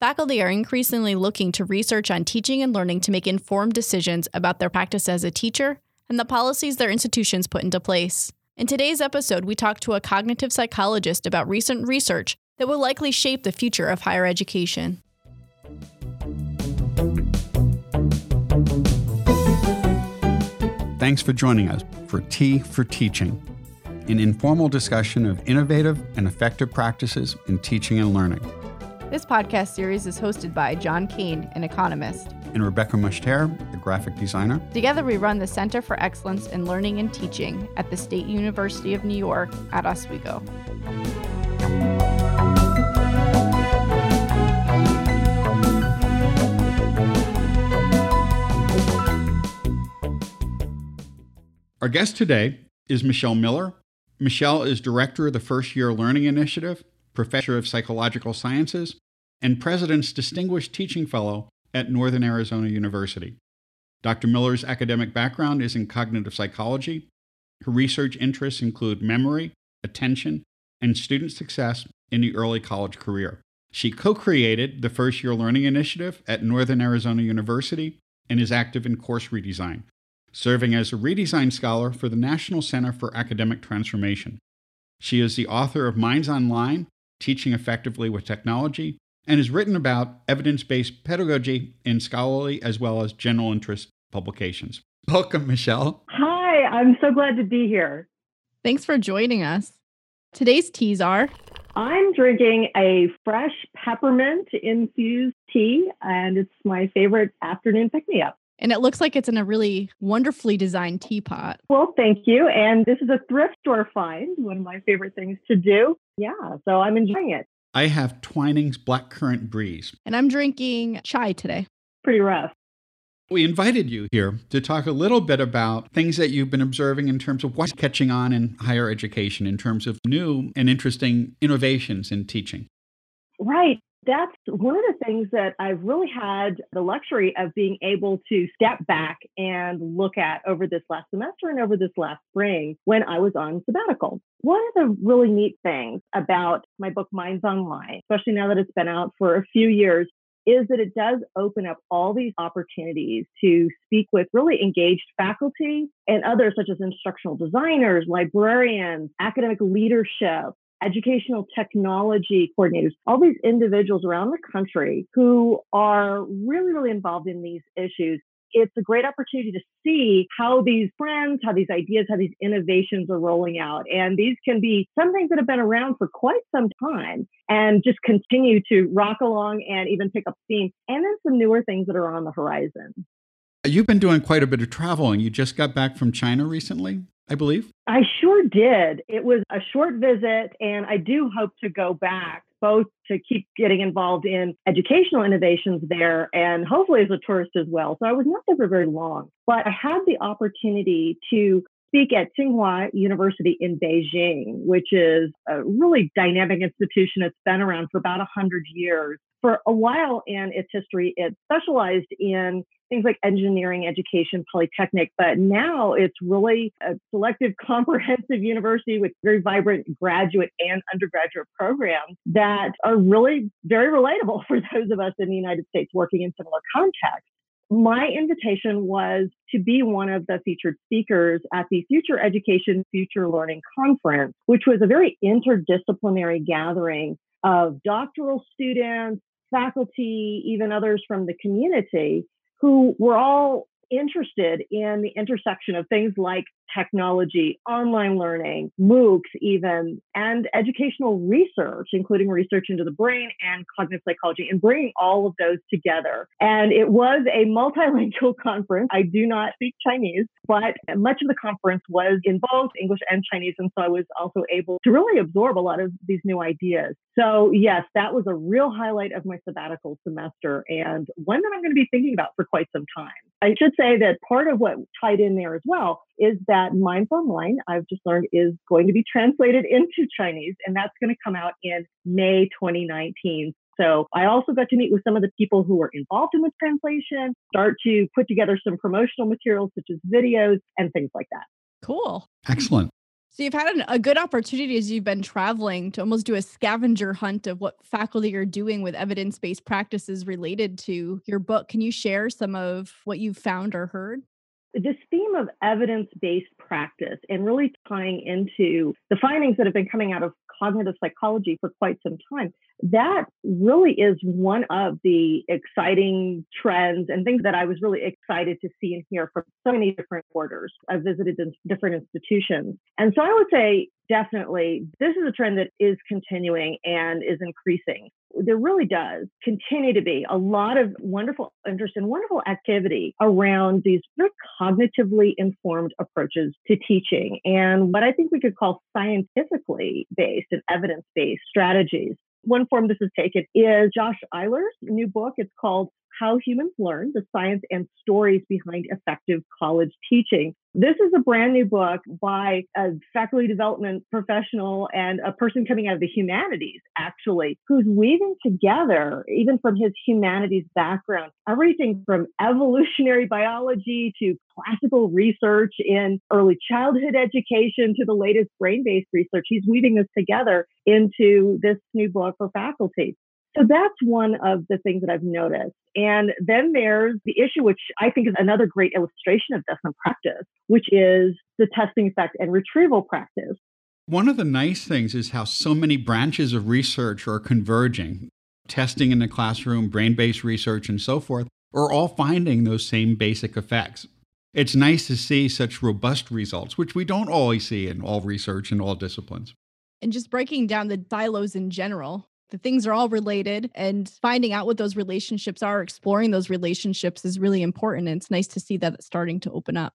Faculty are increasingly looking to research on teaching and learning to make informed decisions about their practice as a teacher and the policies their institutions put into place. In today's episode, we talked to a cognitive psychologist about recent research that will likely shape the future of higher education. Thanks for joining us for Tea for Teaching, an informal discussion of innovative and effective practices in teaching and learning. This podcast series is hosted by John Kane, an economist, and Rebecca Mushtare, a graphic designer. Together we run the Center for Excellence in Learning and Teaching at the State University of New York at Oswego. Our guest today is Michelle Miller. Michelle is director of the First Year Learning Initiative, professor of psychological sciences, and president's Distinguished Teaching Fellow at Northern Arizona University. Dr. Miller's academic background is in cognitive psychology. Her research interests include memory, attention, and student success in the early college career. She co-created the First Year Learning Initiative at Northern Arizona University and is active in course redesign, serving as a redesign scholar for the National Center for Academic Transformation. She is the author of Minds Online, Teaching Effectively with Technology, and has written about evidence-based pedagogy in scholarly as well as general interest publications. Welcome, Michelle. Hi, I'm so glad to be here. Thanks for joining us. Today's teas are... I'm drinking a fresh peppermint-infused tea, and it's my favorite afternoon pick-me-up. And it looks like it's in a really wonderfully designed teapot. Well, thank you. And this is a thrift store find, one of my favorite things to do. Yeah, so I'm enjoying it. I have Twining's Blackcurrant Breeze. And I'm drinking chai today. Pretty rough. We invited you here to talk a little bit about things that you've been observing in terms of what's catching on in higher education, in terms of new and interesting innovations in teaching. Right. That's one of the things that I've really had the luxury of being able to step back and look at over this last semester and over this last spring when I was on sabbatical. One of the really neat things about my book, Minds Online, especially now that it's been out for a few years, is that it does open up all these opportunities to speak with really engaged faculty and others such as instructional designers, librarians, academic leadership, educational technology coordinators, all these individuals around the country who are really, really involved in these issues. It's a great opportunity to see how these trends, how these ideas, how these innovations are rolling out. And these can be some things that have been around for quite some time and just continue to rock along and even pick up steam. And then some newer things that are on the horizon. You've been doing quite a bit of traveling. You just got back from China recently, I believe. I sure did. It was a short visit, and I do hope to go back, both to keep getting involved in educational innovations there and hopefully as a tourist as well. So I was not there for very long, but I had the opportunity to speak at Tsinghua University in Beijing, which is a really dynamic institution. It's been around for about 100 years. For a while in its history, it specialized in things like engineering, education, polytechnic, but now it's really a selective, comprehensive university with very vibrant graduate and undergraduate programs that are really very relatable for those of us in the United States working in similar contexts. My invitation was to be one of the featured speakers at the Future Education, Future Learning Conference, which was a very interdisciplinary gathering of doctoral students, faculty, even others from the community, who were all interested in the intersection of things like technology, online learning, MOOCs even, and educational research, including research into the brain and cognitive psychology, and bringing all of those together. And it was a multilingual conference. I do not speak Chinese, but much of the conference was in both English and Chinese. And so I was also able to really absorb a lot of these new ideas. So yes, that was a real highlight of my sabbatical semester and one that I'm going to be thinking about for quite some time. I should say that part of what tied in there as well is that Minds Online, I've just learned, is going to be translated into Chinese, and that's going to come out in May 2019. So I also got to meet with some of the people who were involved in the translation, start to put together some promotional materials such as videos and things like that. Cool. Excellent. So you've had a good opportunity as you've been traveling to almost do a scavenger hunt of what faculty are doing with evidence-based practices related to your book. Can you share some of what you've found or heard? This theme of evidence-based practice and really tying into the findings that have been coming out of cognitive psychology for quite some time, that really is one of the exciting trends and things that I was really excited to see and hear from so many different quarters. I visited different institutions. And so I would say definitely this is a trend that is continuing and is increasing. There really does continue to be a lot of wonderful interest and wonderful activity around these very cognitively informed approaches to teaching and what I think we could call scientifically based and evidence-based strategies. One form this has taken is Josh Eiler's new book. It's called How Humans Learn, The Science and Stories Behind Effective College Teaching. This is a brand new book by a faculty development professional and a person coming out of the humanities, actually, who's weaving together, even from his humanities background, everything from evolutionary biology to classical research in early childhood education to the latest brain-based research. He's weaving this together into this new book for faculty. So that's one of the things that I've noticed. And then there's the issue, which I think is another great illustration of this in practice, which is the testing effect and retrieval practice. One of the nice things is how so many branches of research are converging. Testing in the classroom, brain-based research, and so forth are all finding those same basic effects. It's nice to see such robust results, which we don't always see in all research in all disciplines. And just breaking down the silos in general. The things are all related, and finding out what those relationships are, exploring those relationships is really important. And it's nice to see that it's starting to open up.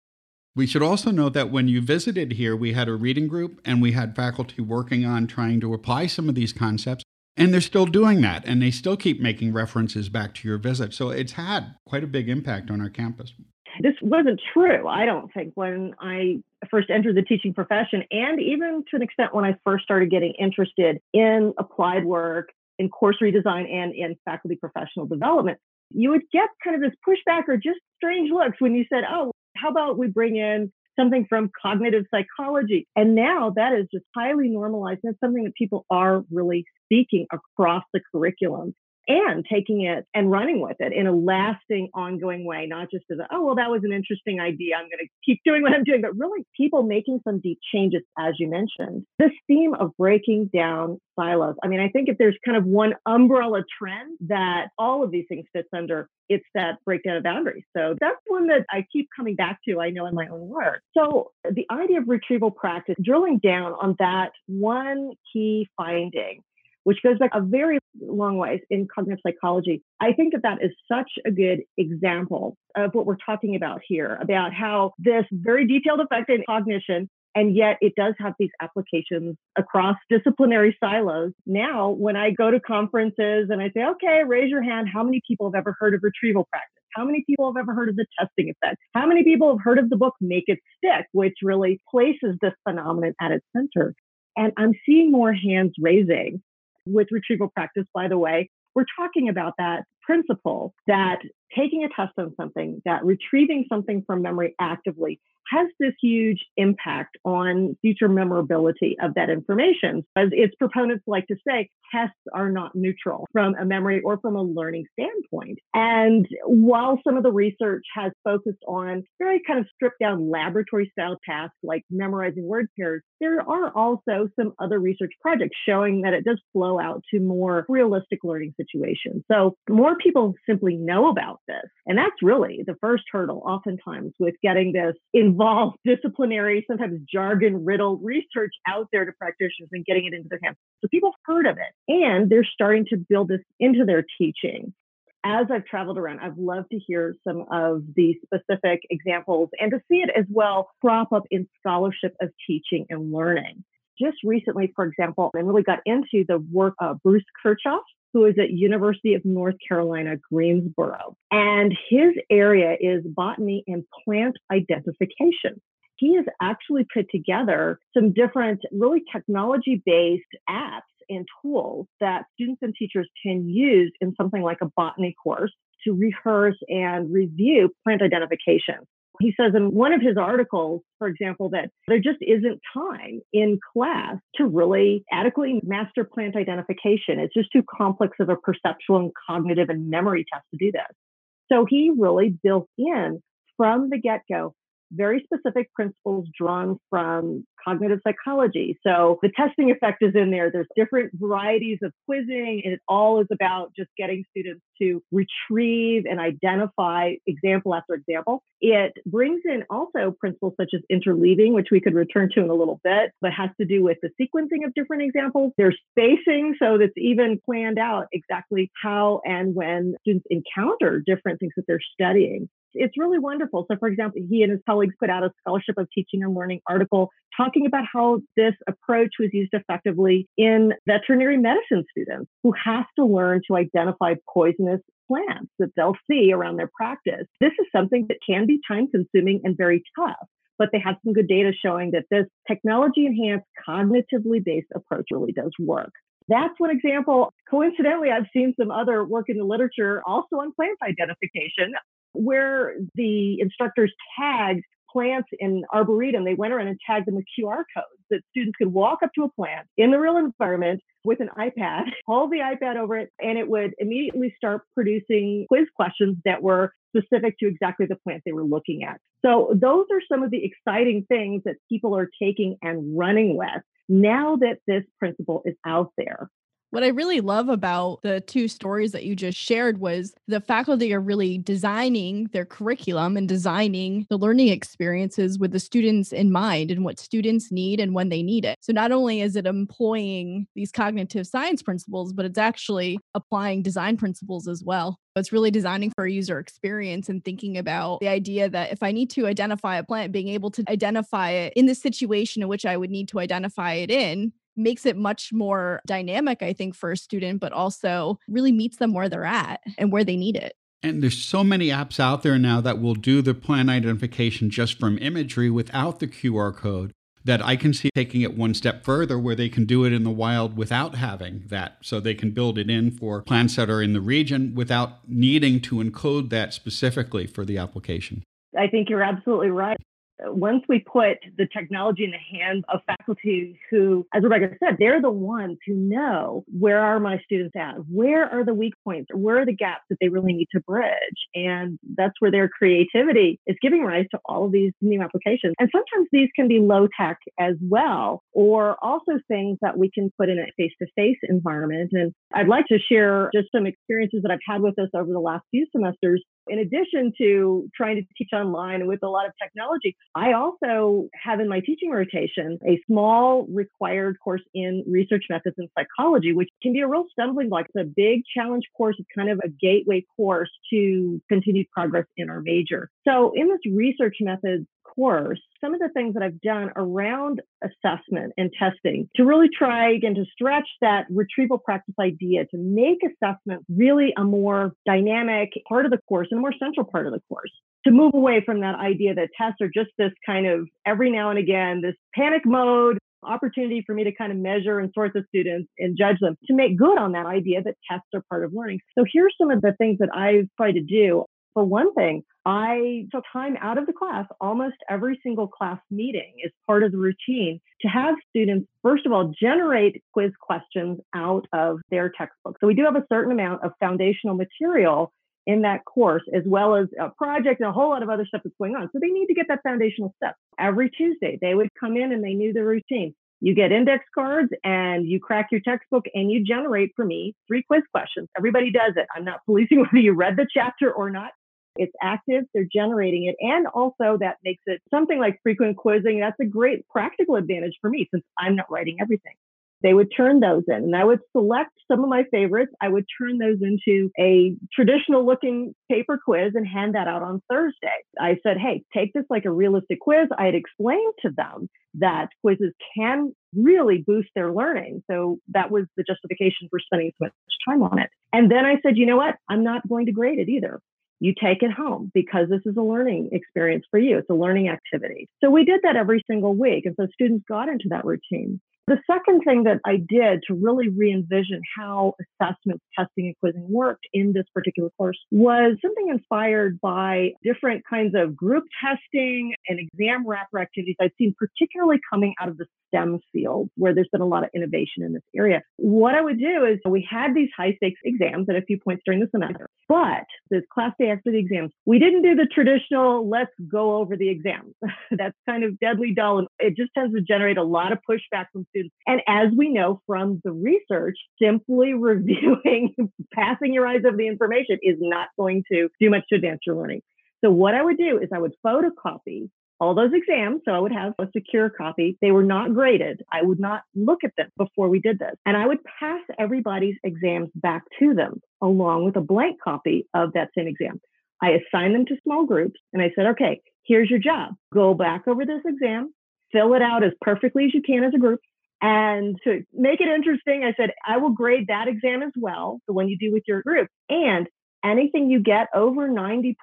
We should also note that when you visited here, we had a reading group and we had faculty working on trying to apply some of these concepts. And they're still doing that. And they still keep making references back to your visit. So it's had quite a big impact on our campus. This wasn't true, I don't think, when I first entered the teaching profession, and even to an extent when I first started getting interested in applied work, in course redesign, and in faculty professional development. You would get kind of this pushback or just strange looks when you said, oh, how about we bring in something from cognitive psychology? And now that is just highly normalized. That's something that people are really speaking across the curriculum. And taking it and running with it in a lasting, ongoing way, not just as, oh, well, that was an interesting idea. I'm going to keep doing what I'm doing, but really people making some deep changes, as you mentioned. This theme of breaking down silos. I mean, I think if there's kind of one umbrella trend that all of these things fits under, it's that breakdown of boundaries. So that's one that I keep coming back to, I know, in my own work. So the idea of retrieval practice, drilling down on that one key finding, which goes back a very long ways in cognitive psychology. I think that that is such a good example of what we're talking about here, about how this very detailed effect in cognition, and yet it does have these applications across disciplinary silos. Now, when I go to conferences and I say, okay, raise your hand, how many people have ever heard of retrieval practice? How many people have ever heard of the testing effect? How many people have heard of the book, Make It Stick, which really places this phenomenon at its center? And I'm seeing more hands raising. With retrieval practice, by the way, we're talking about that principle that taking a test on something, that retrieving something from memory actively has this huge impact on future memorability of that information. As its proponents like to say, tests are not neutral from a memory or from a learning standpoint. And while some of the research has focused on very kind of stripped down laboratory style tasks like memorizing word pairs, there are also some other research projects showing that it does flow out to more realistic learning situations. So more people simply know about this. And that's really the first hurdle oftentimes with getting this involved disciplinary, sometimes jargon-riddled research out there to practitioners and getting it into their hands. So people have heard of it, and they're starting to build this into their teaching. As I've traveled around, I've loved to hear some of the specific examples and to see it as well crop up in scholarship of teaching and learning. Just recently, for example, I really got into the work of Bruce Kirchhoff, who is at University of North Carolina, Greensboro. And his area is botany and plant identification. He has actually put together some different really technology-based apps and tools that students and teachers can use in something like a botany course to rehearse and review plant identification. He says in one of his articles, for example, that there just isn't time in class to really adequately master plant identification. It's just too complex of a perceptual and cognitive and memory test to do this. So he really built in from the get-go very specific principles drawn from cognitive psychology. So the testing effect is in there. There's different varieties of quizzing, and it all is about just getting students to retrieve and identify example after example. It brings in also principles such as interleaving, which we could return to in a little bit, but has to do with the sequencing of different examples. There's spacing, so that's even planned out exactly how and when students encounter different things that they're studying. It's really wonderful. So, for example, he and his colleagues put out a Scholarship of Teaching and Learning article talking about how this approach was used effectively in veterinary medicine students who have to learn to identify poisonous plants that they'll see around their practice. This is something that can be time-consuming and very tough, but they have some good data showing that this technology-enhanced, cognitively-based approach really does work. That's one example. Coincidentally, I've seen some other work in the literature also on plant identification, where the instructors tagged plants in arboretum. They went around and tagged them with QR codes that students could walk up to a plant in the real environment with an iPad, hold the iPad over it, and it would immediately start producing quiz questions that were specific to exactly the plant they were looking at. So those are some of the exciting things that people are taking and running with now that this principle is out there. What I really love about the two stories that you just shared was the faculty are really designing their curriculum and designing the learning experiences with the students in mind and what students need and when they need it. So not only is it employing these cognitive science principles, but it's actually applying design principles as well. It's really designing for a user experience and thinking about the idea that if I need to identify a plant, being able to identify it in the situation in which I would need to identify it in makes it much more dynamic, I think, for a student, but also really meets them where they're at and where they need it. And there's so many apps out there now that will do the plant identification just from imagery without the QR code that I can see taking it one step further where they can do it in the wild without having that. So they can build it in for plants that are in the region without needing to encode that specifically for the application. I think you're absolutely right. Once we put the technology in the hands of faculty who, as Rebecca said, they're the ones who know where are my students at, where are the weak points, where are the gaps that they really need to bridge. And that's where their creativity is giving rise to all of these new applications. And sometimes these can be low tech as well, or also things that we can put in a face-to-face environment. And I'd like to share just some experiences that I've had with us over the last few semesters. In addition to trying to teach online with a lot of technology, I also have in my teaching rotation a small required course in research methods in psychology, which can be a real stumbling block. It's a big challenge course. It's kind of a gateway course to continued progress in our major. So in this research methods course, some of the things that I've done around assessment and testing to really try, again, to stretch that retrieval practice idea to make assessment really a more dynamic part of the course and a more central part of the course. To move away from that idea that tests are just this kind of every now and again, this panic mode opportunity for me to kind of measure and sort the students and judge them, to make good on that idea that tests are part of learning. So here's some of the things that I've tried to do. For one thing, I took time out of the class, almost every single class meeting is part of the routine, to have students, first of all, generate quiz questions out of their textbook. So we do have a certain amount of foundational material in that course, as well as a project and a whole lot of other stuff that's going on. So they need to get that foundational stuff. Every Tuesday, they would come in and they knew the routine. You get index cards and you crack your textbook and you generate for me 3 quiz questions. Everybody does it. I'm not policing whether you read the chapter or not. It's active, they're generating it, and also that makes it something like frequent quizzing. That's a great practical advantage for me since I'm not writing everything. They would turn those in, and I would select some of my favorites. I would turn those into a traditional-looking paper quiz and hand that out on Thursday. I said, hey, take this like a realistic quiz. I had explained to them that quizzes can really boost their learning. So that was the justification for spending so much time on it. And then I said, you know what? I'm not going to grade it either. You take it home because this is a learning experience for you. It's a learning activity. So we did that every single week. And so students got into that routine. The second thing that I did to really re-envision how assessment, testing, and quizzing worked in this particular course was something inspired by different kinds of group testing and exam wrapper activities I'd seen, particularly coming out of the STEM field, where there's been a lot of innovation in this area. What I would do is we had these high-stakes exams at a few points during the semester, but this class day after the exams, we didn't do the traditional, let's go over the exams. That's kind of deadly dull, and it just tends to generate a lot of pushback from students. And as we know from the research, simply reviewing, passing your eyes over the information is not going to do much to advance your learning. So what I would do is I would photocopy all those exams, so I would have a secure copy. They were not graded. I would not look at them before we did this. And I would pass everybody's exams back to them along with a blank copy of that same exam. I assigned them to small groups and I said, okay, here's your job. Go back over this exam, fill it out as perfectly as you can as a group. And to make it interesting, I said, I will grade that exam as well, the one you do with your group. And anything you get over 90%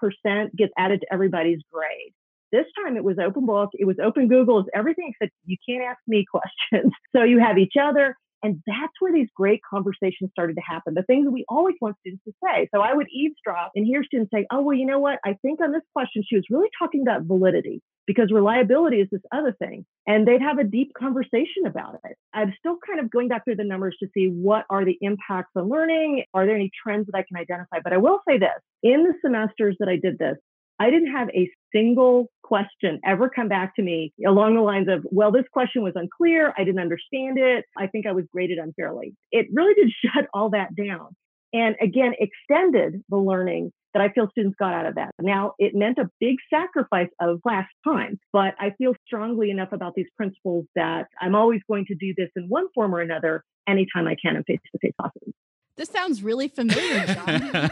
gets added to everybody's grade. This time it was open book, it was open Google, it's everything except you can't ask me questions. So you have each other. And that's where these great conversations started to happen, the things that we always want students to say. So I would eavesdrop and hear students say, oh, well, you know what? I think on this question, she was really talking about validity because reliability is this other thing. And they'd have a deep conversation about it. I'm still kind of going back through the numbers to see what are the impacts on learning? Are there any trends that I can identify? But I will say this, in the semesters that I did this, I didn't have a single question ever come back to me along the lines of, well, this question was unclear. I didn't understand it. I think I was graded unfairly. It really did shut all that down. And again, extended the learning that I feel students got out of that. Now, it meant a big sacrifice of class time, but I feel strongly enough about these principles that I'm always going to do this in one form or another anytime I can in face-to-face classes. This sounds really familiar, John.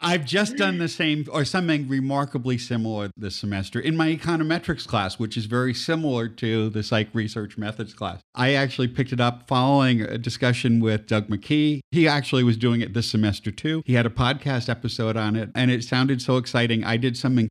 I've just done the same or something remarkably similar this semester in my econometrics class, which is very similar to the psych research methods class. I actually picked it up following a discussion with Doug McKee. He actually was doing it this semester too. He had a podcast episode on it and it sounded so exciting. I did something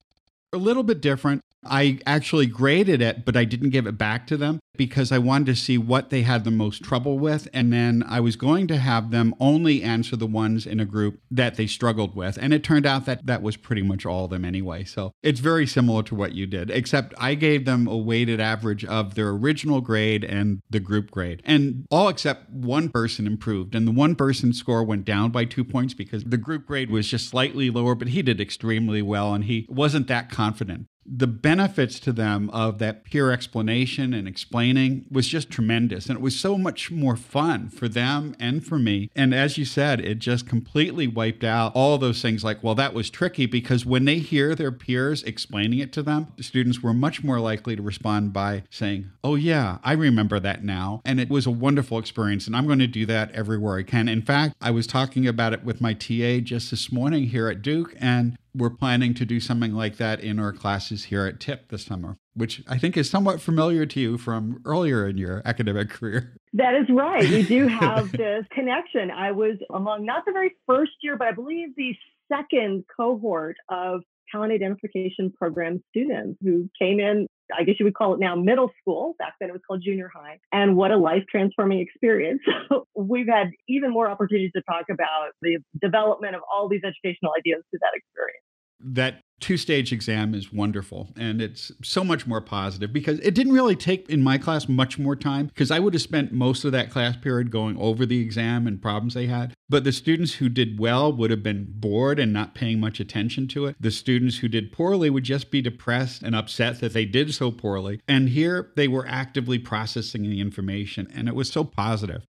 a little bit different. I actually graded it, but I didn't give it back to them because I wanted to see what they had the most trouble with. And then I was going to have them only answer the ones in a group that they struggled with. And it turned out that that was pretty much all of them anyway. So it's very similar to what you did, except I gave them a weighted average of their original grade and the group grade. And all except one person improved. And the one person's score went down by 2 points because the group grade was just slightly lower, but he did extremely well and he wasn't that confident. The benefits to them of that peer explanation and explaining was just tremendous. And it was so much more fun for them and for me. And as you said, it just completely wiped out all those things like, well, that was tricky, because when they hear their peers explaining it to them, the students were much more likely to respond by saying, oh, yeah, I remember that now. And it was a wonderful experience. And I'm going to do that everywhere I can. In fact, I was talking about it with my TA just this morning here at Duke, and we're planning to do something like that in our classes here at TIP this summer, which I think is somewhat familiar to you from earlier in your academic career. That is right. We do have this connection. I was among not the very first year, but I believe the second cohort of talent identification program students who came in, I guess you would call it now middle school. Back then it was called junior high. And what a life-transforming experience. So we've had even more opportunities to talk about the development of all these educational ideas through that experience. That two-stage exam is wonderful, and it's so much more positive because it didn't really take, in my class, much more time because I would have spent most of that class period going over the exam and problems they had. But the students who did well would have been bored and not paying much attention to it. The students who did poorly would just be depressed and upset that they did so poorly. And here they were actively processing the information, and it was so positive.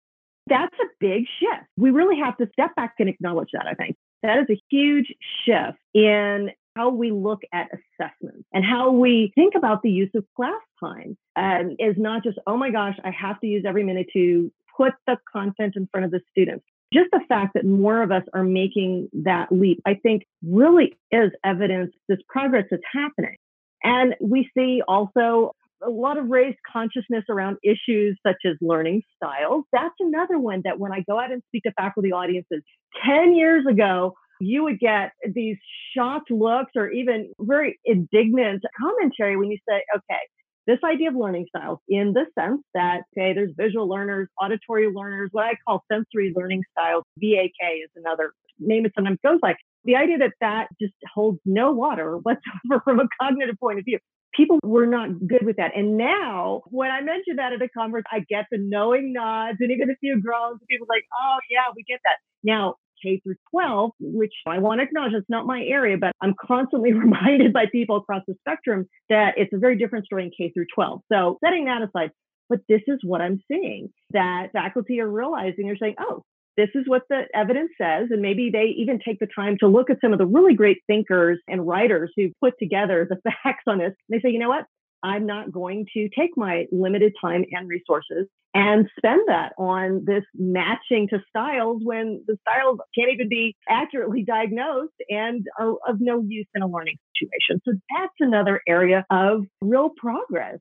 That's a big shift. We really have to step back and acknowledge that, I think. That is a huge shift in how we look at assessments and how we think about the use of class time. And is not just, oh my gosh, I have to use every minute to put the content in front of the students. Just the fact that more of us are making that leap, I think really is evidence this progress is happening. And we see also a lot of raised consciousness around issues such as learning styles. That's another one that when I go out and speak to faculty audiences, 10 years ago, you would get these shocked looks or even very indignant commentary when you say, okay, this idea of learning styles in the sense that, okay, there's visual learners, auditory learners, what I call sensory learning styles. VAK is another name it sometimes goes like. The idea that that just holds no water whatsoever from a cognitive point of view. People were not good with that. And now when I mention that at a conference, I get the knowing nods and even a few groans. People are like, oh yeah, we get that. Now, K through 12, which I want to acknowledge, it's not my area, but I'm constantly reminded by people across the spectrum that it's a very different story in K through 12. So setting that aside, but this is what I'm seeing, that faculty are realizing, they're saying, oh, this is what the evidence says. And maybe they even take the time to look at some of the really great thinkers and writers who put together the facts on this. And they say, you know what? I'm not going to take my limited time and resources and spend that on this matching to styles when the styles can't even be accurately diagnosed and are of no use in a learning situation. So that's another area of real progress.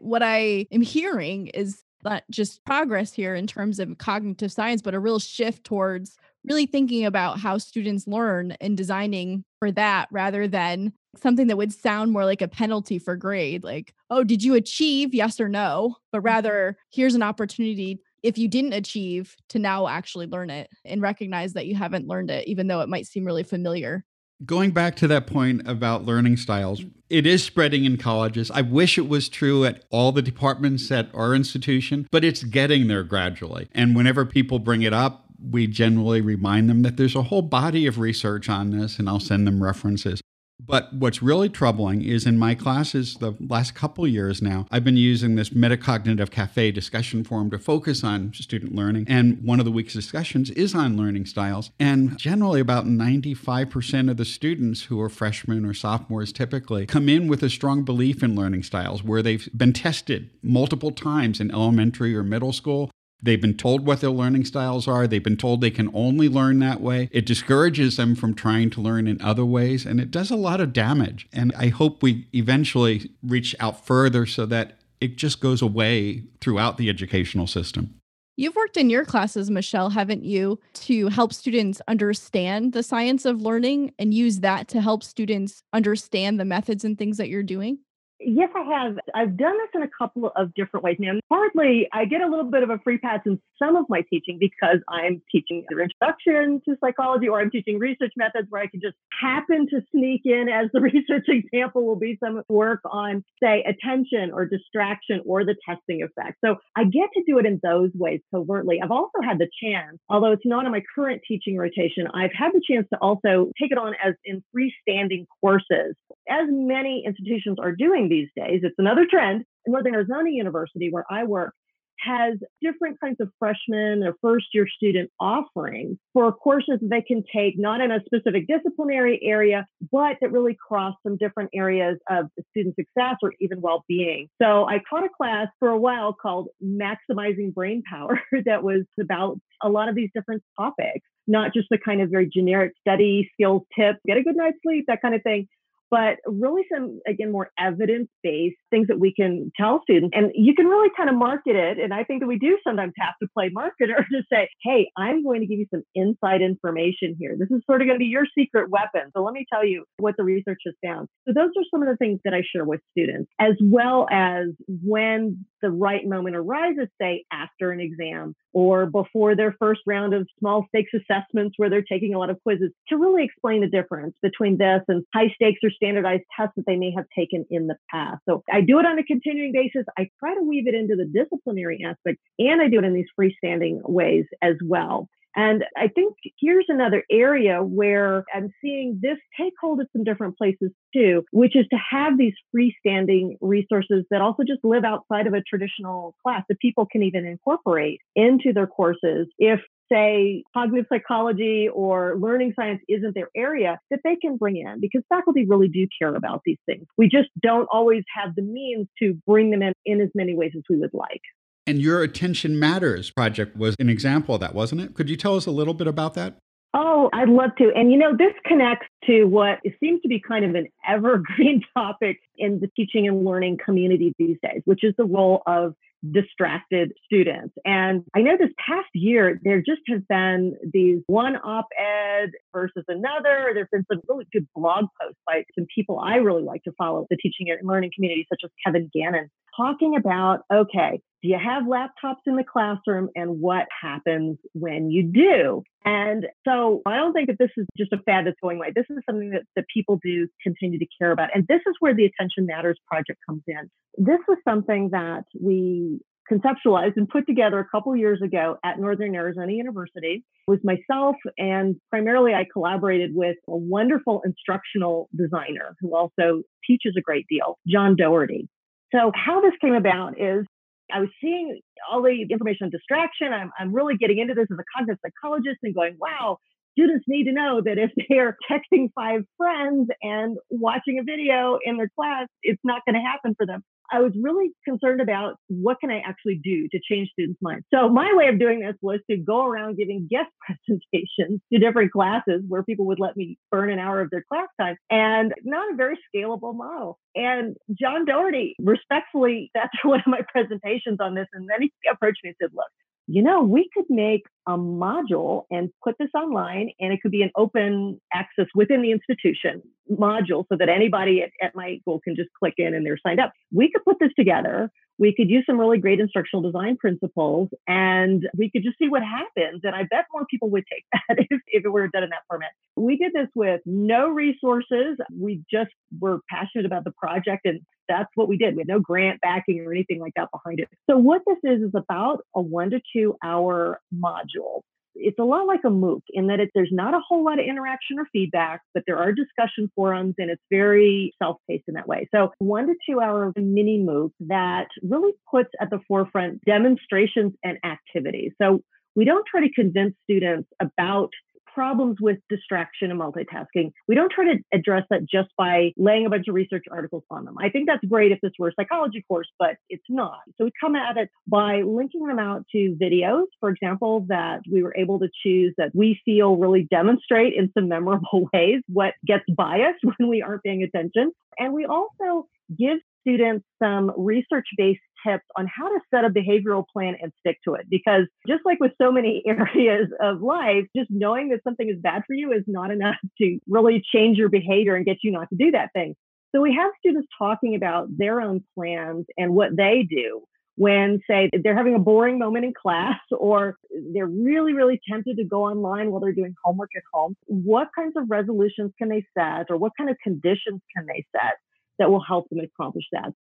What I am hearing is not just progress here in terms of cognitive science, but a real shift towards really thinking about how students learn and designing for that rather than something that would sound more like a penalty for grade, like, oh, did you achieve? Yes or no, but rather here's an opportunity if you didn't achieve to now actually learn it and recognize that you haven't learned it, even though it might seem really familiar. Going back to that point about learning styles, it is spreading in colleges. I wish it was true at all the departments at our institution, but it's getting there gradually. And whenever people bring it up, we generally remind them that there's a whole body of research on this, and I'll send them references. But what's really troubling is in my classes the last couple years now, I've been using this metacognitive cafe discussion forum to focus on student learning. And one of the week's discussions is on learning styles. And generally about 95% of the students who are freshmen or sophomores typically come in with a strong belief in learning styles where they've been tested multiple times in elementary or middle school. They've been told what their learning styles are. They've been told they can only learn that way. It discourages them from trying to learn in other ways, and it does a lot of damage. And I hope we eventually reach out further so that it just goes away throughout the educational system. You've worked in your classes, Michelle, haven't you, to help students understand the science of learning and use that to help students understand the methods and things that you're doing? Yes, I have. I've done this in a couple of different ways. Now, partly, I get a little bit of a free pass in some of my teaching because I'm teaching either introduction to psychology or I'm teaching research methods where I can just happen to sneak in as the research example will be some work on, say, attention or distraction or the testing effect. So I get to do it in those ways covertly. I've also had the chance, although it's not in my current teaching rotation, I've had the chance to also take it on as in freestanding courses. As many institutions are doing these days, it's another trend. Northern Arizona University, where I work, has different kinds of freshman or first-year student offerings for courses they can take, not in a specific disciplinary area, but that really cross some different areas of student success or even well-being. So I taught a class for a while called Maximizing Brain Power that was about a lot of these different topics, not just the kind of very generic study, skills, tips, get a good night's sleep, that kind of thing. But really some, again, more evidence-based things that we can tell students. And you can really kind of market it. And I think that we do sometimes have to play marketer to say, hey, I'm going to give you some inside information here. This is sort of going to be your secret weapon. So let me tell you what the research has found. So those are some of the things that I share with students, as well as when the right moment arises, say, after an exam or before their first round of small stakes assessments where they're taking a lot of quizzes, to really explain the difference between this and high stakes or standardized tests that they may have taken in the past. So I do it on a continuing basis. I try to weave it into the disciplinary aspect, and I do it in these freestanding ways as well. And I think here's another area where I'm seeing this take hold at some different places too, which is to have these freestanding resources that also just live outside of a traditional class that people can even incorporate into their courses. If, say, cognitive psychology or learning science isn't their area, that they can bring in, because faculty really do care about these things. We just don't always have the means to bring them in as many ways as we would like. And your Attention Matters project was an example of that, wasn't it? Could you tell us a little bit about that? Oh, I'd love to. And, you know, this connects to what it seems to be kind of an evergreen topic in the teaching and learning community these days, which is the role of distracted students. And I know this past year, there just has been these one op-ed versus another. There's been some really good blog posts by some people I really like to follow, the teaching and learning community, such as Kevin Gannon, talking about, okay, do you have laptops in the classroom and what happens when you do? And so I don't think that this is just a fad that's going away. This is something that people do continue to care about. And this is where the Attention Matters project comes in. This was something that we conceptualized and put together a couple years ago at Northern Arizona University. It was myself, and primarily I collaborated with a wonderful instructional designer who also teaches a great deal, John Doherty. So how this came about is I was seeing all the information on distraction. I'm really getting into this as a cognitive psychologist and going, wow, students need to know that if they're texting 5 friends and watching a video in their class, it's not going to happen for them. I was really concerned about what can I actually do to change students' minds. So my way of doing this was to go around giving guest presentations to different classes where people would let me burn an hour of their class time, and not a very scalable model. And John Doherty respectfully sat through one of my presentations on this, and then he approached me and said, look, you know, we could make a module and put this online, and it could be an open access within the institution module so that anybody at my school can just click in and they're signed up. We could put this together. We could use some really great instructional design principles, and we could just see what happens. And I bet more people would take that if it were done in that format. We did this with no resources. We just were passionate about the project, and that's what we did. We had no grant backing or anything like that behind it. So what this is about a 1 to 2 hour module. It's a lot like a MOOC in that there's not a whole lot of interaction or feedback, but there are discussion forums, and it's very self-paced in that way. So 1 to 2 hour mini MOOC that really puts at the forefront demonstrations and activities. So we don't try to convince students about problems with distraction and multitasking. We don't try to address that just by laying a bunch of research articles on them. I think that's great if this were a psychology course, but it's not. So we come at it by linking them out to videos, for example, that we were able to choose that we feel really demonstrate in some memorable ways what gets biased when we aren't paying attention. And we also give students some research-based tips on how to set a behavioral plan and stick to it. Because just like with so many areas of life, just knowing that something is bad for you is not enough to really change your behavior and get you not to do that thing. So we have students talking about their own plans and what they do when, say, they're having a boring moment in class or they're really, really tempted to go online while they're doing homework at home. What kinds of resolutions can they set, or what kind of conditions can they set that will help them accomplish that?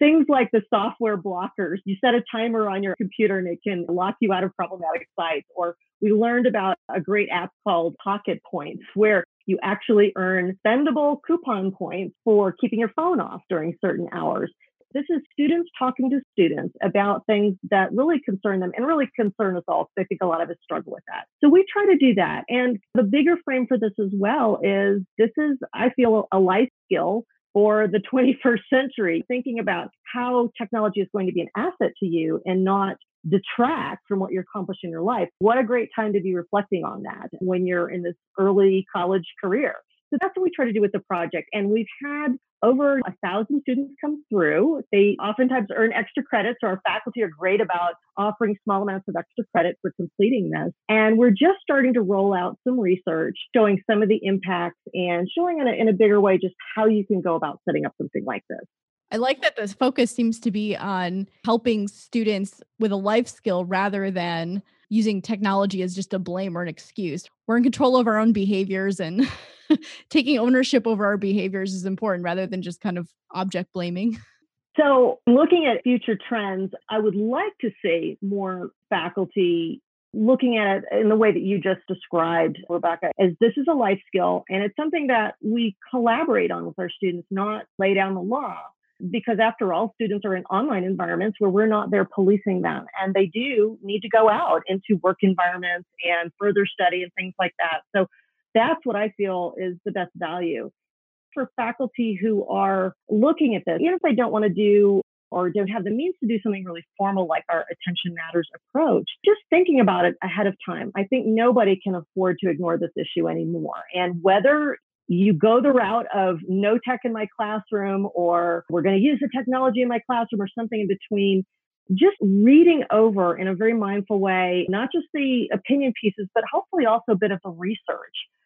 Things like the software blockers. You set a timer on your computer and it can lock you out of problematic sites. Or we learned about a great app called Pocket Points, where you actually earn spendable coupon points for keeping your phone off during certain hours. This is students talking to students about things that really concern them and really concern us all, because I think a lot of us struggle with that. So we try to do that. And the bigger frame for this as well is this is, I feel, a life skill for the 21st century, thinking about how technology is going to be an asset to you and not detract from what you're accomplishing in your life. What a great time to be reflecting on that when you're in this early college career. So that's what we try to do with the project. And we've had over 1,000 students come through. They oftentimes earn extra credits, or our faculty are great about offering small amounts of extra credit for completing this. And we're just starting to roll out some research showing some of the impacts and showing in a bigger way just how you can go about setting up something like this. I like that the focus seems to be on helping students with a life skill rather than using technology as just a blame or an excuse. We're in control of our own behaviors, and taking ownership over our behaviors is important rather than just kind of object blaming. So looking at future trends, I would like to see more faculty looking at it in the way that you just described, Rebecca, as this is a life skill, and it's something that we collaborate on with our students, not lay down the law. Because after all, students are in online environments where we're not there policing them. And they do need to go out into work environments and further study and things like that. So that's what I feel is the best value for faculty who are looking at this. Even if they don't want to do or don't have the means to do something really formal like our Attention Matters approach, just thinking about it ahead of time. I think nobody can afford to ignore this issue anymore. And whether you go the route of no tech in my classroom, or we're going to use the technology in my classroom, or something in between, just reading over in a very mindful way, not just the opinion pieces, but hopefully also a bit of the research,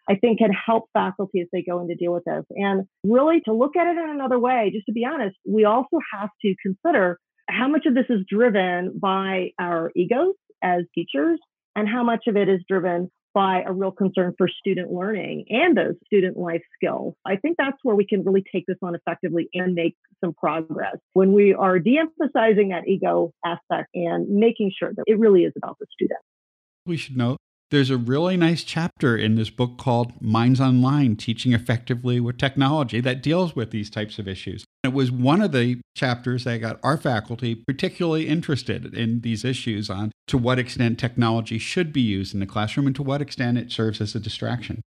I think can help faculty as they go in to deal with this. And really to look at it in another way, just to be honest, we also have to consider how much of this is driven by our egos as teachers and how much of it is driven by a real concern for student learning and those student life skills. I think that's where we can really take this on effectively and make some progress when we are de-emphasizing that ego aspect and making sure that it really is about the student. We should note there's a really nice chapter in this book called Minds Online, Teaching Effectively with Technology that deals with these types of issues. It was one of the chapters that got our faculty particularly interested in these issues on to what extent technology should be used in the classroom and to what extent it serves as a distraction.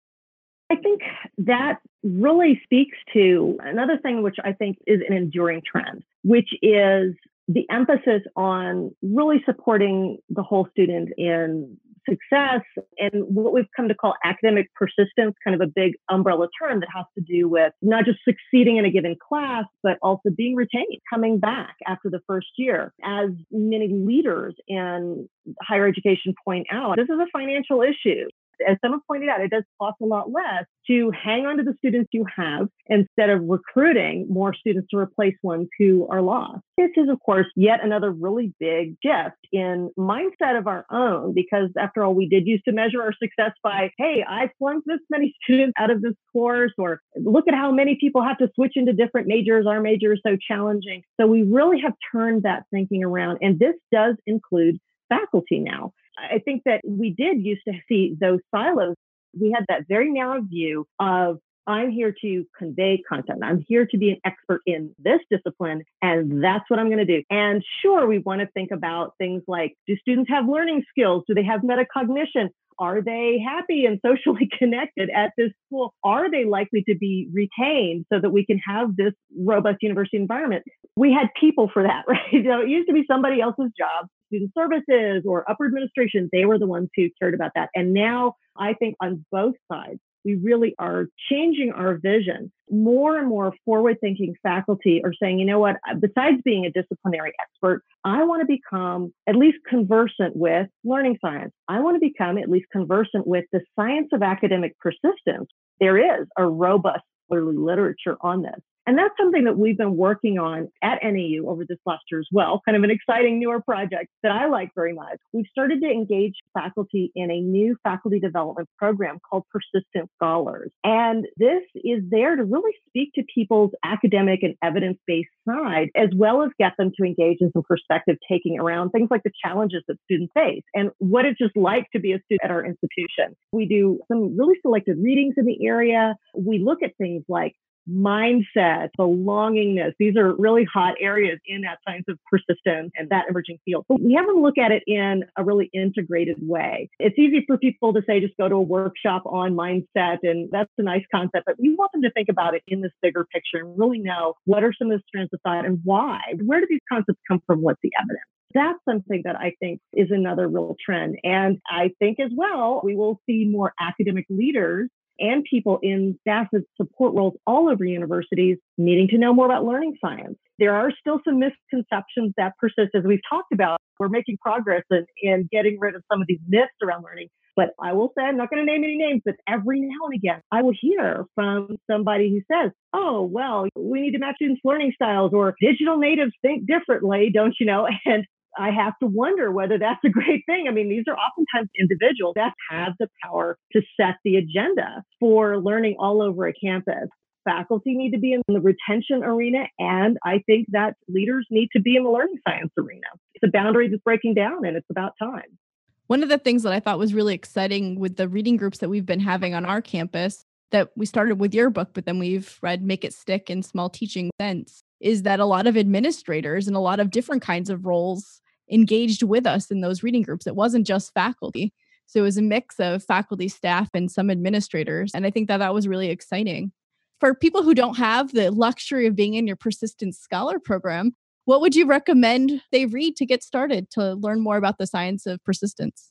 I think that really speaks to another thing which I think is an enduring trend, which is the emphasis on really supporting the whole student in success and what we've come to call academic persistence, kind of a big umbrella term that has to do with not just succeeding in a given class, but also being retained, coming back after the first year. As many leaders in higher education point out, this is a financial issue. As someone pointed out, it does cost a lot less to hang on to the students you have instead of recruiting more students to replace ones who are lost. This is, of course, yet another really big shift in mindset of our own, because after all, we did used to measure our success by, hey, I flung this many students out of this course, or look at how many people have to switch into different majors. Our major is so challenging. So we really have turned that thinking around. And this does include faculty now. I think that we did used to see those silos. We had that very narrow view of, I'm here to convey content. I'm here to be an expert in this discipline, and that's what I'm going to do. And sure, we want to think about things like, do students have learning skills? Do they have metacognition? Are they happy and socially connected at this school? Are they likely to be retained so that we can have this robust university environment? We had people for that, right? You know, it used to be somebody else's job, student services or upper administration. They were the ones who cared about that. And now I think on both sides, we really are changing our vision. More and more forward-thinking faculty are saying, you know what, besides being a disciplinary expert, I want to become at least conversant with learning science. I want to become at least conversant with the science of academic persistence. There is a robust literature on this. And that's something that we've been working on at NAU over this last year as well, kind of an exciting newer project that I like very much. We've started to engage faculty in a new faculty development program called Persistence Scholars. And this is there to really speak to people's academic and evidence-based side, as well as get them to engage in some perspective taking around things like the challenges that students face and what it's just like to be a student at our institution. We do some really selected readings in the area. We look at things like mindset, belongingness. These are really hot areas in that science of persistence and that emerging field. But we have them look at it in a really integrated way. It's easy for people to say, just go to a workshop on mindset, and that's a nice concept, but we want them to think about it in this bigger picture and really know what are some of the strands of thought and why. Where do these concepts come from? What's the evidence? That's something that I think is another real trend. And I think as well, we will see more academic leaders and people in staff support roles all over universities needing to know more about learning science. There are still some misconceptions that persist, as we've talked about. We're making progress in getting rid of some of these myths around learning. But I will say, I'm not going to name any names, but every now and again, I will hear from somebody who says, oh, well, we need to match students' learning styles, or digital natives think differently, don't you know? And I have to wonder whether that's a great thing. I mean, these are oftentimes individuals that have the power to set the agenda for learning all over a campus. Faculty need to be in the retention arena, and I think that leaders need to be in the learning science arena. It's a boundary that's breaking down, and it's about time. One of the things that I thought was really exciting with the reading groups that we've been having on our campus, that we started with your book, but then we've read Make It Stick and Small Teaching Sense, is that a lot of administrators and a lot of different kinds of roles engaged with us in those reading groups. It wasn't just faculty. So it was a mix of faculty, staff, and some administrators. And I think that was really exciting. For people who don't have the luxury of being in your Persistence Scholar Program, what would you recommend they read to get started to learn more about the science of persistence?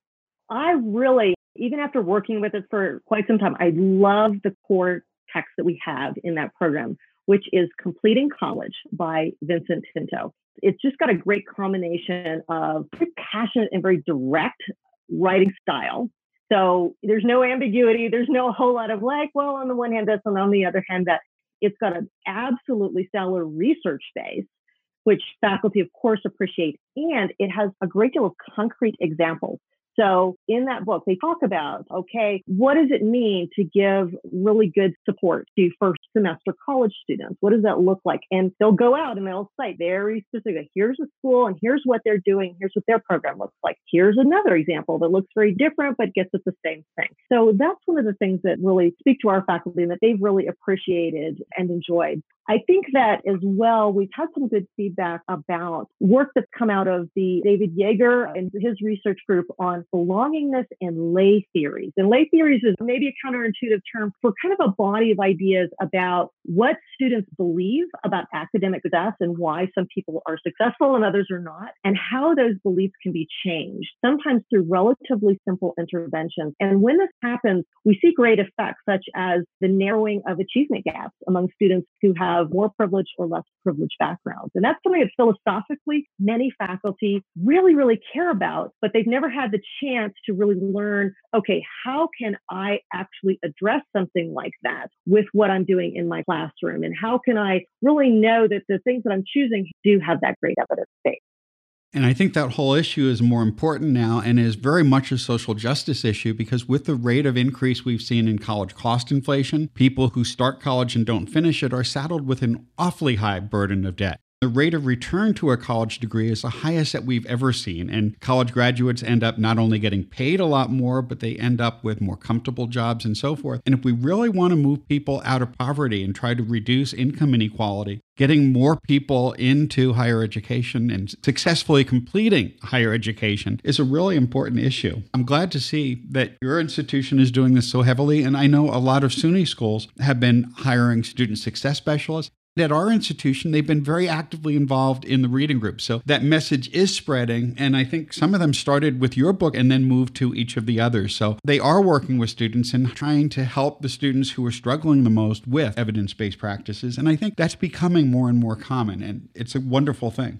Even after working with it for quite some time, I love the core text that we have in that program. which is Completing College by Vincent Tinto. It's just got a great combination of very passionate and very direct writing style. So there's no ambiguity. There's no whole lot of like, well, on the one hand, this, and on the other hand, that. It's got an absolutely stellar research base, which faculty, of course, appreciate. And it has a great deal of concrete examples. So in that book, they talk about, okay, what does it mean to give really good support to first semester college students? What does that look like? And they'll go out and they'll cite very specifically, here's a school and here's what they're doing. Here's what their program looks like. Here's another example that looks very different, but gets at the same thing. So that's one of the things that really speak to our faculty and that they've really appreciated and enjoyed. I think that as well, we've had some good feedback about work that's come out of the David Yeager and his research group on belongingness and lay theories. And lay theories is maybe a counterintuitive term for kind of a body of ideas about what students believe about academic success and why some people are successful and others are not, and how those beliefs can be changed, sometimes through relatively simple interventions. And when this happens, we see great effects, such as the narrowing of achievement gaps among students who have more privileged or less privileged backgrounds. And that's something that philosophically many faculty really, really care about, but they've never had the chance to really learn, okay, how can I actually address something like that with what I'm doing in my classroom? And how can I really know that the things that I'm choosing do have that great evidence base? And I think that whole issue is more important now and is very much a social justice issue, because with the rate of increase we've seen in college cost inflation, people who start college and don't finish it are saddled with an awfully high burden of debt. The rate of return to a college degree is the highest that we've ever seen, and college graduates end up not only getting paid a lot more, but they end up with more comfortable jobs and so forth. And if we really want to move people out of poverty and try to reduce income inequality, getting more people into higher education and successfully completing higher education is a really important issue. I'm glad to see that your institution is doing this so heavily, and I know a lot of SUNY schools have been hiring student success specialists. At our institution, they've been very actively involved in the reading group. So that message is spreading. And I think some of them started with your book and then moved to each of the others. So they are working with students and trying to help the students who are struggling the most with evidence-based practices. And I think that's becoming more and more common. And it's a wonderful thing.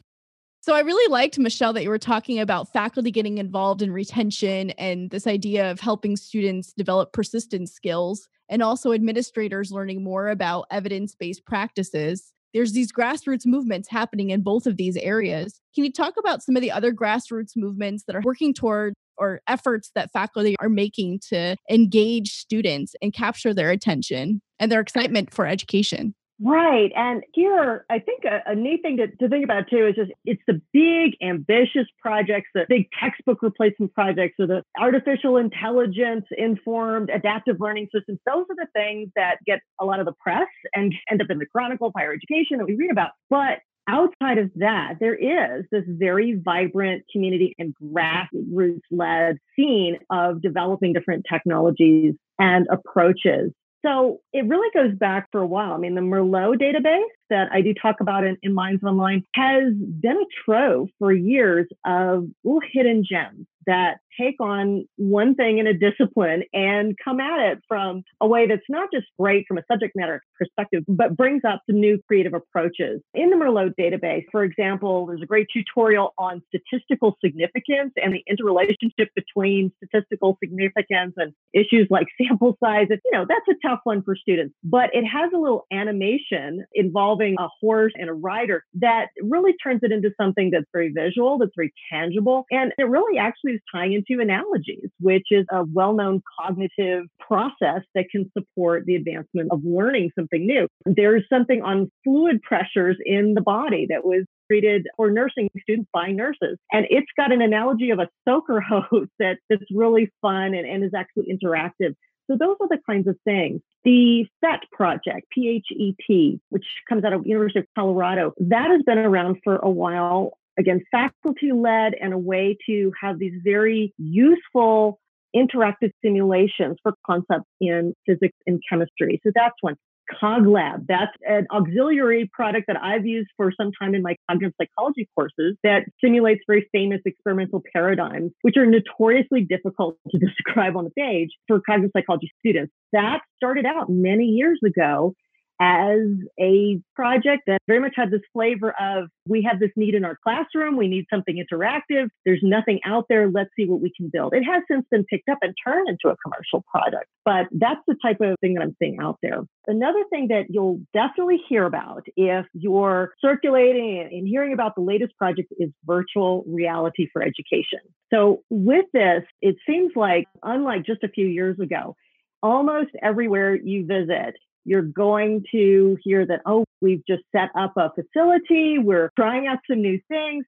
So I really liked, Michelle, that you were talking about faculty getting involved in retention and this idea of helping students develop persistence skills, and also administrators learning more about evidence-based practices. There's these grassroots movements happening in both of these areas. Can you talk about some of the other grassroots movements that are working toward or efforts that faculty are making to engage students and capture their attention and their excitement for education? Right. And here, I think a neat thing to think about, too, is just it's the big, ambitious projects, the big textbook replacement projects, or the artificial intelligence-informed adaptive learning systems. Those are the things that get a lot of the press and end up in the Chronicle of Higher Education that we read about. But outside of that, there is this very vibrant community and grassroots-led scene of developing different technologies and approaches. So it really goes back for a while. I mean, the Merlot database that I do talk about in Minds Online has been a trove for years of little hidden gems that take on one thing in a discipline and come at it from a way that's not just great from a subject matter perspective, but brings up some new creative approaches. In the Merlot database, for example, there's a great tutorial on statistical significance and the interrelationship between statistical significance and issues like sample size. You know, that's a tough one for students, but it has a little animation involving a horse and a rider that really turns it into something that's very visual, that's very tangible, and it really actually is tying into analogies, which is a well-known cognitive process that can support the advancement of learning something new. There's something on fluid pressures in the body that was treated for nursing students by nurses. And it's got an analogy of a soaker hose that's really fun and is actually interactive. So those are the kinds of things. The PHET project, PhET, which comes out of University of Colorado, that has been around for a while. Again, faculty-led, and a way to have these very useful interactive simulations for concepts in physics and chemistry. So that's one. CogLab, that's an auxiliary product that I've used for some time in my cognitive psychology courses that simulates very famous experimental paradigms, which are notoriously difficult to describe on the page for cognitive psychology students. That started out many years ago as a project that very much had this flavor of, we have this need in our classroom, we need something interactive, there's nothing out there, let's see what we can build. It has since been picked up and turned into a commercial product, but that's the type of thing that I'm seeing out there. Another thing that you'll definitely hear about if you're circulating and hearing about the latest project is virtual reality for education. So with this, it seems like, unlike just a few years ago, almost everywhere you visit, you're going to hear that, oh, we've just set up a facility, we're trying out some new things.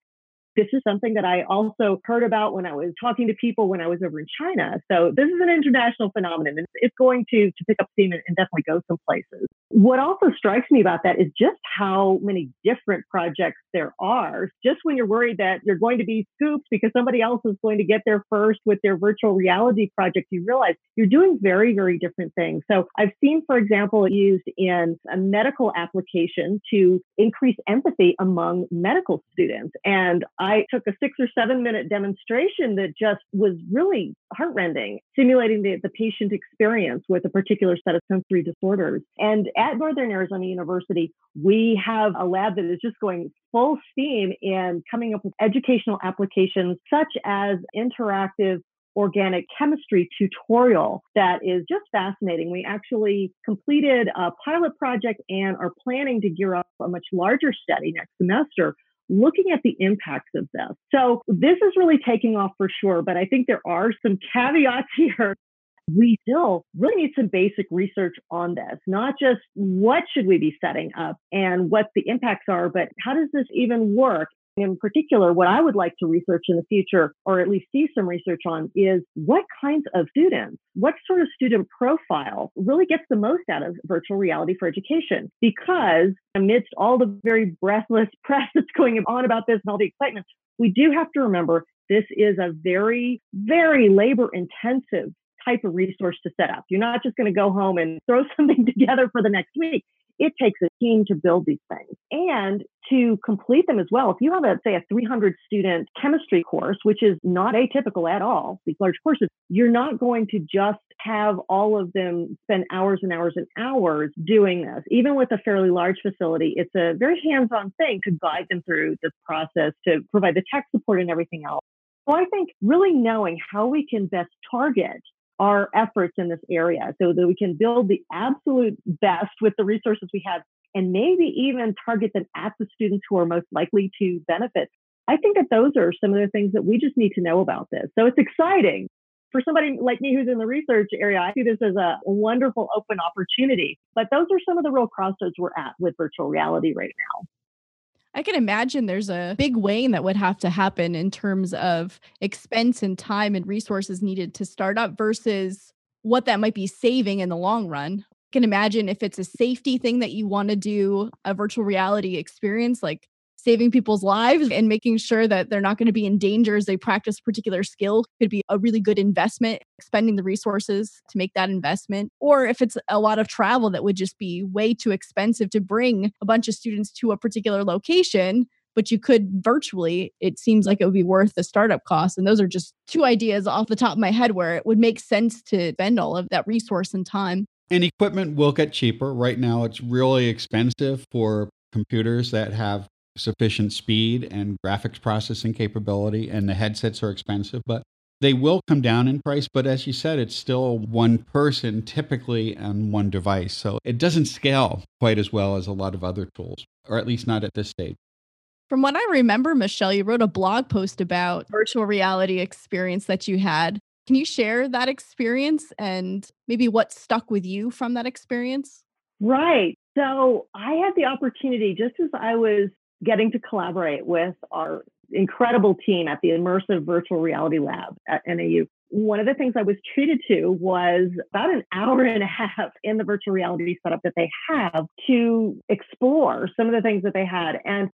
This is something that I also heard about when I was talking to people when I was over in China. So this is an international phenomenon, and it's going to pick up steam and definitely go some places. What also strikes me about that is just how many different projects there are. Just when you're worried that you're going to be scooped because somebody else is going to get there first with their virtual reality project, you realize you're doing very, very different things. So I've seen, for example, used in a medical application to increase empathy among medical students. And I took a 6 or 7 minute demonstration that just was really heartrending, simulating the patient experience with a particular set of sensory disorders. And at Northern Arizona University, we have a lab that is just going full steam in coming up with educational applications such as interactive organic chemistry tutorial that is just fascinating. We actually completed a pilot project and are planning to gear up a much larger study next semester, looking at the impacts of this. So this is really taking off for sure, but I think there are some caveats here. We still really need some basic research on this, not just what should we be setting up and what the impacts are, but how does this even work? In particular, what I would like to research in the future, or at least see some research on, is what kinds of students, what sort of student profile really gets the most out of virtual reality for education? Because amidst all the very breathless press that's going on about this and all the excitement, we do have to remember this is a very, very labor-intensive type of resource to set up. You're not just going to go home and throw something together for the next week. It takes a team to build these things and to complete them as well. If you have, say, a 300-student chemistry course, which is not atypical at all, these large courses, you're not going to just have all of them spend hours and hours and hours doing this. Even with a fairly large facility, it's a very hands-on thing to guide them through this process, to provide the tech support and everything else. So I think really knowing how we can best target our efforts in this area so that we can build the absolute best with the resources we have and maybe even target them at the students who are most likely to benefit. I think that those are some of the things that we just need to know about this. So it's exciting. For somebody like me who's in the research area, I see this as a wonderful open opportunity. But those are some of the real crossroads we're at with virtual reality right now. I can imagine there's a big weighing that would have to happen in terms of expense and time and resources needed to start up versus what that might be saving in the long run. I can imagine if it's a safety thing that you want to do, a virtual reality experience, like saving people's lives and making sure that they're not going to be in danger as they practice a particular skill could be a really good investment, spending the resources to make that investment. Or if it's a lot of travel that would just be way too expensive to bring a bunch of students to a particular location, but you could virtually, it seems like it would be worth the startup costs. And those are just two ideas off the top of my head where it would make sense to spend all of that resource and time. And equipment will get cheaper. Right now, it's really expensive for computers that have sufficient speed and graphics processing capability, and the headsets are expensive, but they will come down in price. But as you said, it's still one person typically on one device. So it doesn't scale quite as well as a lot of other tools, or at least not at this stage. From what I remember, Michelle, you wrote a blog post about virtual reality experience that you had. Can you share that experience and maybe what stuck with you from that experience? Right. So I had the opportunity, just as I was getting to collaborate with our incredible team at the Immersive Virtual Reality Lab at NAU. One of the things I was treated to was about an hour and a half in the virtual reality setup that they have to explore some of the things that they had. And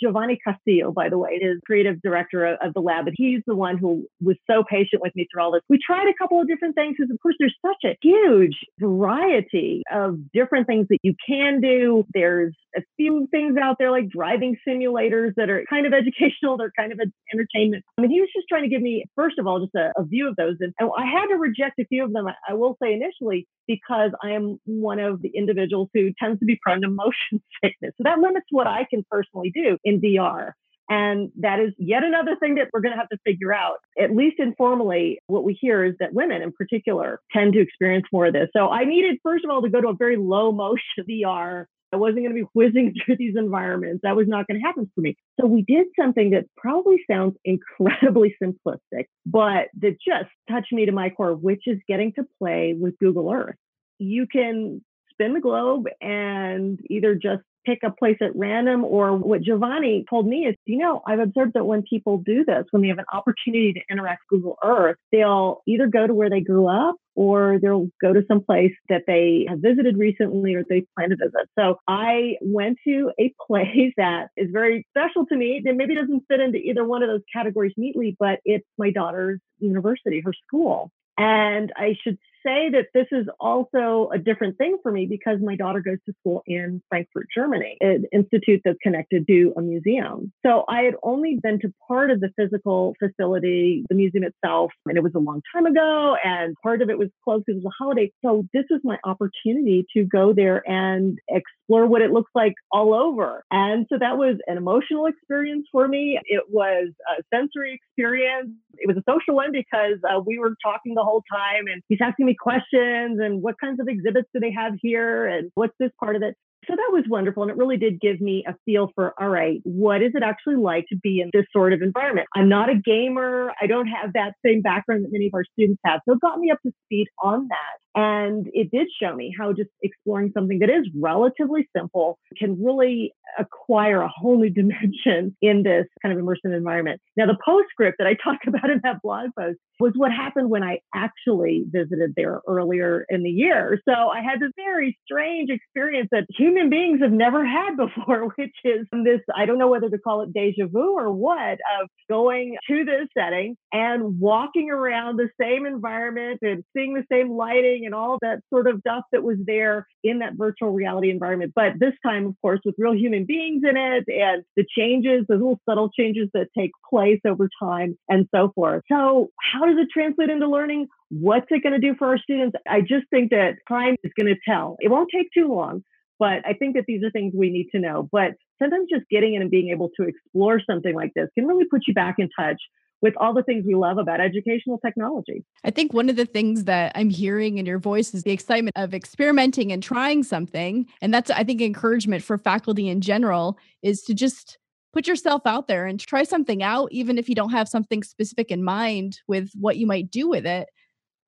Giovanni Castillo, by the way, is creative director of the lab, and he's the one who was so patient with me through all this. We tried a couple of different things because, of course, there's such a huge variety of different things that you can do. There's a few things out there like driving simulators that are kind of educational. They're kind of entertainment. I mean, he was just trying to give me, first of all, just a view of those. And I had to reject a few of them, I will say initially, because I am one of the individuals who tends to be prone to motion sickness. So that limits what I can personally do in VR. And that is yet another thing that we're going to have to figure out. At least informally, what we hear is that women in particular tend to experience more of this. So I needed, first of all, to go to a very low motion VR. I wasn't going to be whizzing through these environments. That was not going to happen for me. So we did something that probably sounds incredibly simplistic, but that just touched me to my core, which is getting to play with Google Earth. You can spin the globe and either just pick a place at random, or what Giovanni told me is, you know, I've observed that when people do this, when they have an opportunity to interact with Google Earth, they'll either go to where they grew up, or they'll go to some place that they have visited recently or they plan to visit. So I went to a place that is very special to me. It maybe doesn't fit into either one of those categories neatly, but it's my daughter's university, her school. And I should say that this is also a different thing for me because my daughter goes to school in Frankfurt, Germany, an institute that's connected to a museum. So I had only been to part of the physical facility, the museum itself, and it was a long time ago, and part of it was closed because it was a holiday. So this was my opportunity to go there and explore what it looks like all over. And so that was an emotional experience for me. It was a sensory experience. It was a social one because we were talking the whole time, and he's asking me questions and what kinds of exhibits do they have here and what's this part of it. So that was wonderful. And it really did give me a feel for, all right, what is it actually like to be in this sort of environment? I'm not a gamer. I don't have that same background that many of our students have. So it got me up to speed on that. And it did show me how just exploring something that is relatively simple can really acquire a whole new dimension in this kind of immersive environment. Now, the postscript that I talked about in that blog post was what happened when I actually visited there earlier in the year. So I had this very strange experience that human beings have never had before, which is this, I don't know whether to call it deja vu or what, of going to this setting and walking around the same environment and seeing the same lighting and all that sort of stuff that was there in that virtual reality environment. But this time, of course, with real human beings in it and the changes, the little subtle changes that take place over time and so forth. So how does it translate into learning? What's it going to do for our students? I just think that time is going to tell. It won't take too long, but I think that these are things we need to know. But sometimes just getting in and being able to explore something like this can really put you back in touch with all the things we love about educational technology. I think one of the things that I'm hearing in your voice is the excitement of experimenting and trying something. And that's, I think, encouragement for faculty in general is to just put yourself out there and try something out, even if you don't have something specific in mind with what you might do with it.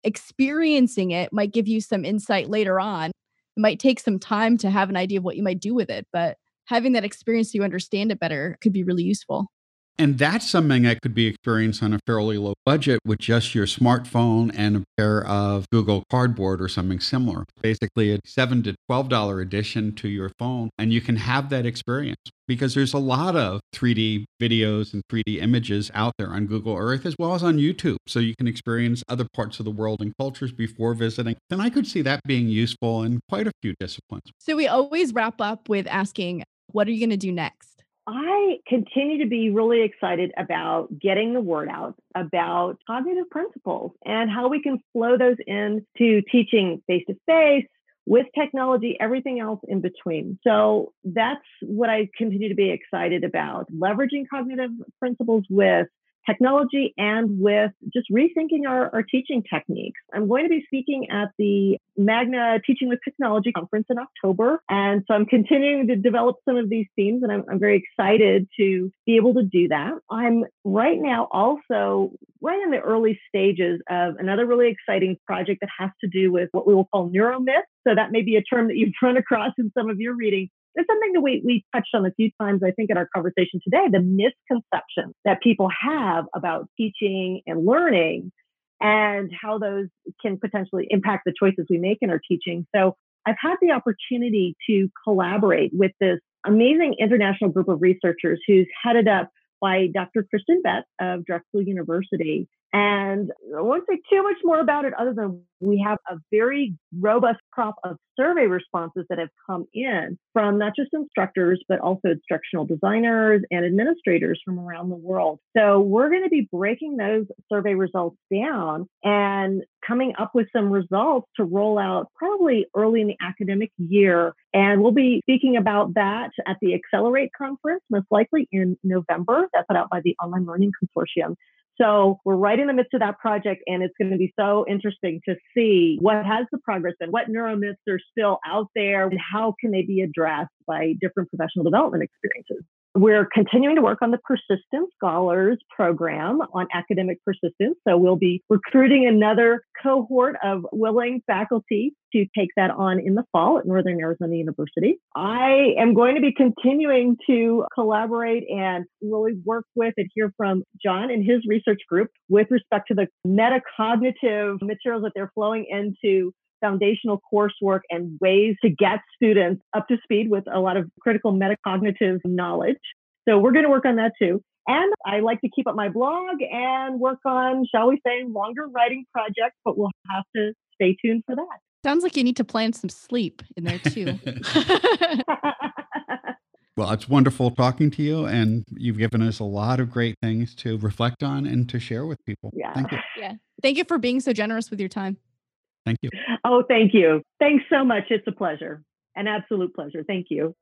Experiencing it might give you some insight later on. It might take some time to have an idea of what you might do with it, but having that experience so you understand it better could be really useful. And that's something that could be experienced on a fairly low budget with just your smartphone and a pair of Google Cardboard or something similar. Basically, a $7 to $12 addition to your phone, and you can have that experience because there's a lot of 3D videos and 3D images out there on Google Earth as well as on YouTube. So you can experience other parts of the world and cultures before visiting. And I could see that being useful in quite a few disciplines. So we always wrap up with asking, what are you going to do next? I continue to be really excited about getting the word out about cognitive principles and how we can flow those into teaching face-to-face, with technology, everything else in between. So that's what I continue to be excited about, leveraging cognitive principles with technology and with just rethinking our teaching techniques. I'm going to be speaking at the Magna Teaching with Technology Conference in October. And so I'm continuing to develop some of these themes, and I'm very excited to be able to do that. I'm right now also right in the early stages of another really exciting project that has to do with what we will call neuromyths. So that may be a term that you've run across in some of your reading. It's something that we touched on a few times, I think, in our conversation today, the misconceptions that people have about teaching and learning and how those can potentially impact the choices we make in our teaching. So I've had the opportunity to collaborate with this amazing international group of researchers who's headed up by Dr. Kristen Betts of Drexel University. And I won't say too much more about it other than we have a very robust crop of survey responses that have come in from not just instructors, but also instructional designers and administrators from around the world. So we're going to be breaking those survey results down and coming up with some results to roll out probably early in the academic year. And we'll be speaking about that at the Accelerate Conference, most likely in November. That's put out by the Online Learning Consortium. So we're right in the midst of that project, and it's going to be so interesting to see what has the progress and what neuromyths are still out there and how can they be addressed by different professional development experiences. We're continuing to work on the Persistence Scholars Program on academic persistence. So we'll be recruiting another cohort of willing faculty to take that on in the fall at Northern Arizona University. I am going to be continuing to collaborate and really work with and hear from John and his research group with respect to the metacognitive materials that they're flowing into foundational coursework and ways to get students up to speed with a lot of critical metacognitive knowledge. So we're going to work on that too. And I like to keep up my blog and work on, shall we say, longer writing projects, but we'll have to stay tuned for that. Sounds like you need to plan some sleep in there too. Well, it's wonderful talking to you, and you've given us a lot of great things to reflect on and to share with people. Yeah. Thank you. Yeah. Thank you for being so generous with your time. Thank you. Oh, thank you. Thanks so much. It's a pleasure. An absolute pleasure. Thank you.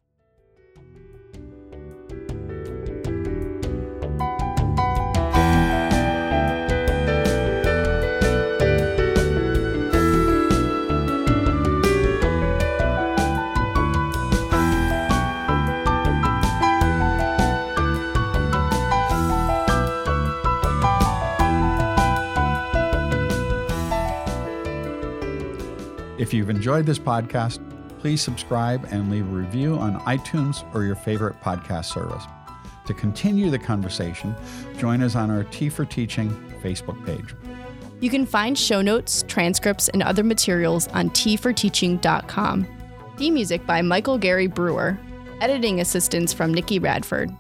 If you've enjoyed this podcast, please subscribe and leave a review on iTunes or your favorite podcast service. To continue the conversation, join us on our Tea for Teaching Facebook page. You can find show notes, transcripts, and other materials on teaforteaching.com. Theme music by Michael Gary Brewer. Editing assistance from Nikki Radford.